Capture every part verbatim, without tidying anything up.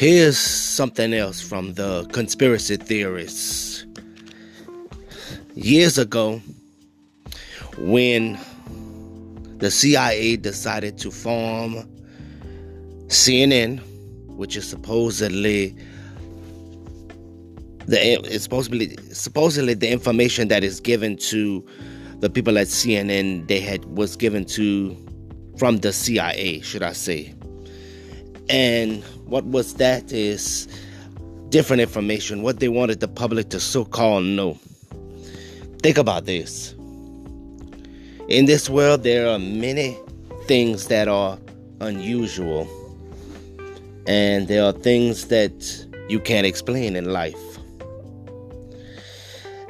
Here's something else from the conspiracy theorists. Years ago, when the C I A decided to form C N N, which is supposedly the it's supposedly supposedly the information that is given to the people at C N N, they had was given to from the C I A, should I say? And what was that is different information, what they wanted the public to so-called know. Think about this. In this world, there are many things that are unusual, and there are things that you can't explain in life.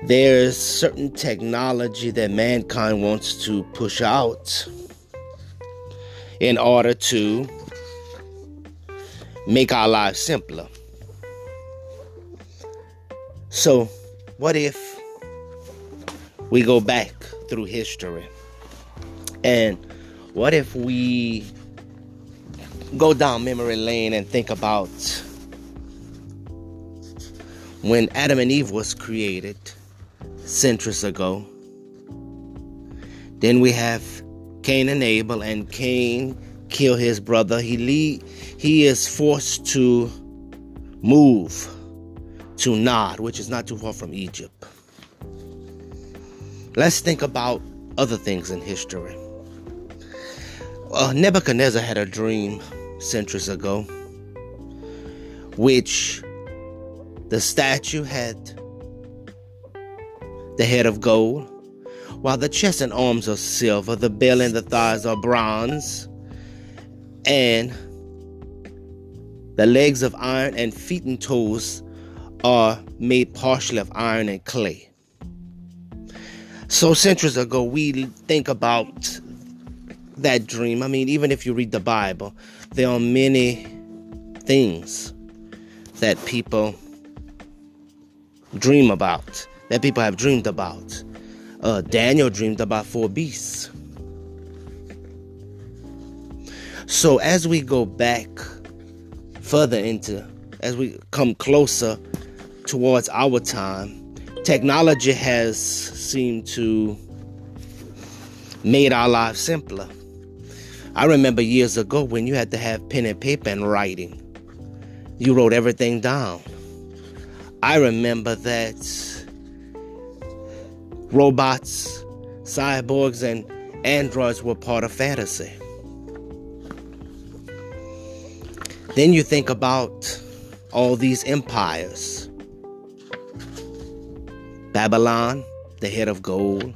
There's certain technology that mankind wants to push out in order to make our lives simpler. So, what if we go back through history? And what if we go down memory lane and think about when Adam and Eve was created centuries ago? Then we have Cain and Abel, and Cain kill his brother. He lead, he is forced to move to Nod, which is not too far from Egypt. Let's think about other things in history. Uh, Nebuchadnezzar had a dream centuries ago, which the statue had the head of gold, while the chest and arms are silver, the belly and the thighs are bronze, and the legs of iron, and feet and toes are made partially of iron and clay. So centuries ago, we think about that dream. I mean, even if you read the Bible, there are many things that people dream about, that people have dreamed about. Uh, Daniel dreamed about four beasts. So as we go back further into, as we come closer towards our time, technology has seemed to made our lives simpler. I remember years ago when you had to have pen and paper and writing. You wrote everything down. I remember that robots, cyborgs, and androids were part of fantasy. Then you think about all these empires. Babylon, the head of gold.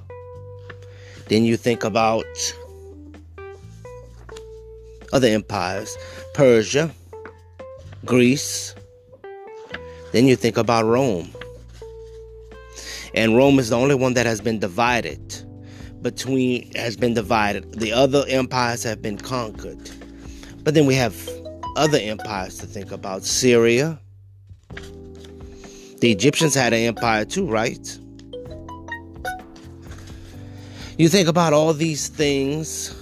Then you think about other empires. Persia, Greece. Then you think about Rome. And Rome is the only one that has been divided between, has been divided. The other empires have been conquered. But then we have other empires to think about. Syria. The Egyptians had an empire too, right? You think about all these things.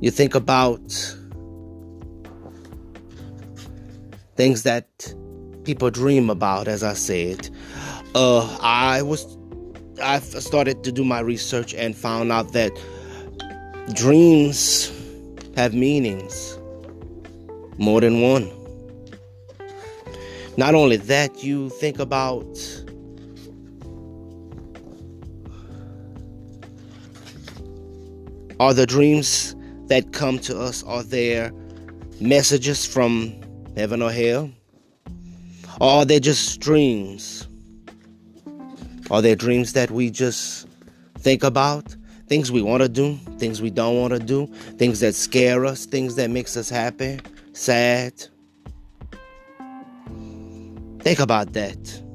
You think about things that people dream about, as I said. Uh, I was, I started to do my research and found out that dreams have meanings. More than one. Not only that, you think about are the dreams that come to us, are there messages from heaven or hell? Or are they just dreams? Are there dreams that we just think about? Things we want to do, things we don't want to do, things that scare us, things that makes us happy, sad. Think about that.